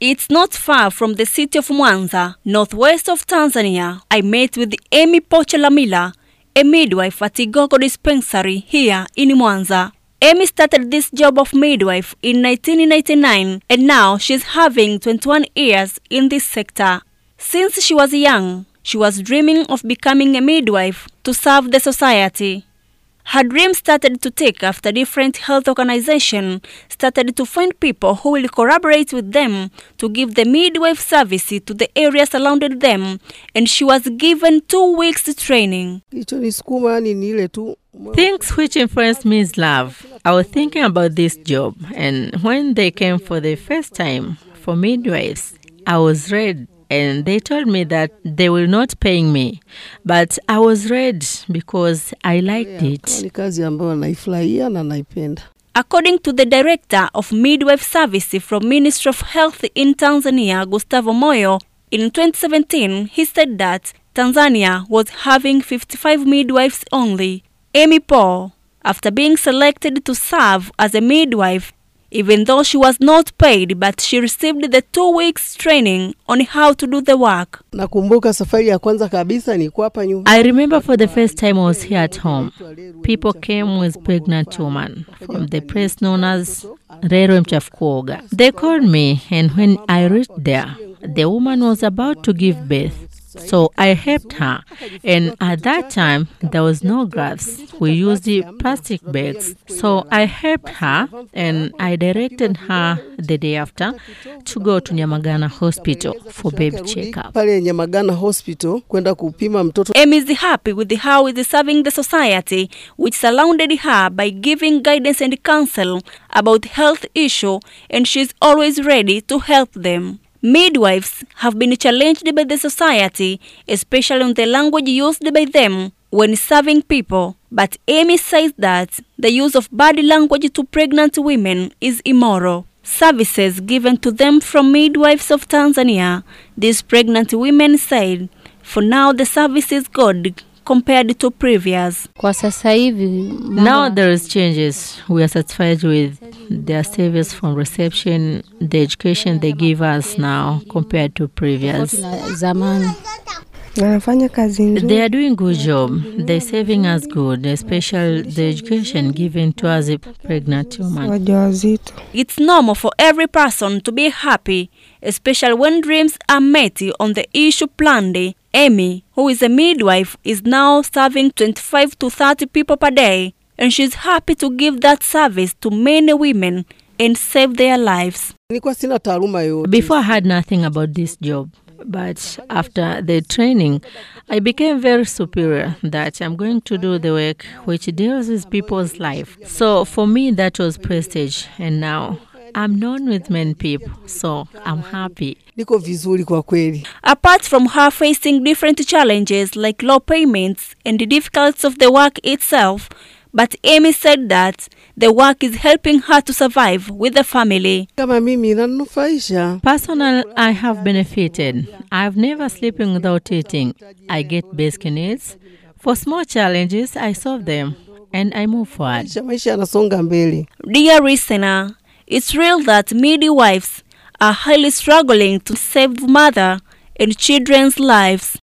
It's not far from the city of Mwanza, northwest of Tanzania. I met with Amy Paul Chalamila, a midwife at Igogo Dispensary here in Mwanza. Amy started this job of midwife in 1999 and now she's having 21 years in this sector. Since she was young, she was dreaming of becoming a midwife to serve the society. Her dream started to take after different health organizations started to find people who will collaborate with them to give the midwife services to the area surrounding them, and she was given 2 weeks training. Things which influenced me is love. I was thinking about this job, and when they came for the first time for midwives, I was ready. And they told me that they were not paying me. But I was ready because I liked it. According to the director of midwife services from Ministry of Health in Tanzania, Gustavo Moyo, in 2017, he said that Tanzania was having 55 midwives only. Amy Paul, after being selected to serve as a midwife, even though she was not paid, but she received the 2 weeks training on how to do the work. I remember for the first time I was here at home, people came with pregnant women from the place known as Rero Mchafukooga. They called me, and when I reached there, the woman was about to give birth. So I helped her, and at that time there was no gloves. We used the plastic bags. So I helped her, and I directed her the day after to go to Nyamagana Hospital for baby checkup. Amy is happy with how is serving the society, which surrounded her by giving guidance and counsel about health issue, and she's always ready to help them. Midwives have been challenged by the society, especially on the language used by them when serving people. But Amy says that the use of bad language to pregnant women is immoral. Services given to them from midwives of Tanzania, these pregnant women said, for now the service is good compared to previous. Now there is changes. We are satisfied with their service from reception, the education they give us now compared to previous. They are doing good job. They are serving us good, especially the education given to us a pregnant woman. It's normal for every person to be happy, especially when dreams are met on the issue planned. Amy, who is a midwife, is now serving 25 to 30 people per day, and she's happy to give that service to many women and save their lives. Before I had nothing about this job, but after the training, I became very superior that I'm going to do the work which deals with people's life. So for me, that was prestige, and now I'm known with many people, so I'm happy. Apart from her facing different challenges like low payments and the difficulties of the work itself, but Amy said that the work is helping her to survive with the family. Personally, I have benefited. I've never slept without eating. I get basic needs. For small challenges, I solve them and I move forward. Dear listener, it's real that midwives are highly struggling to save mother and children's lives.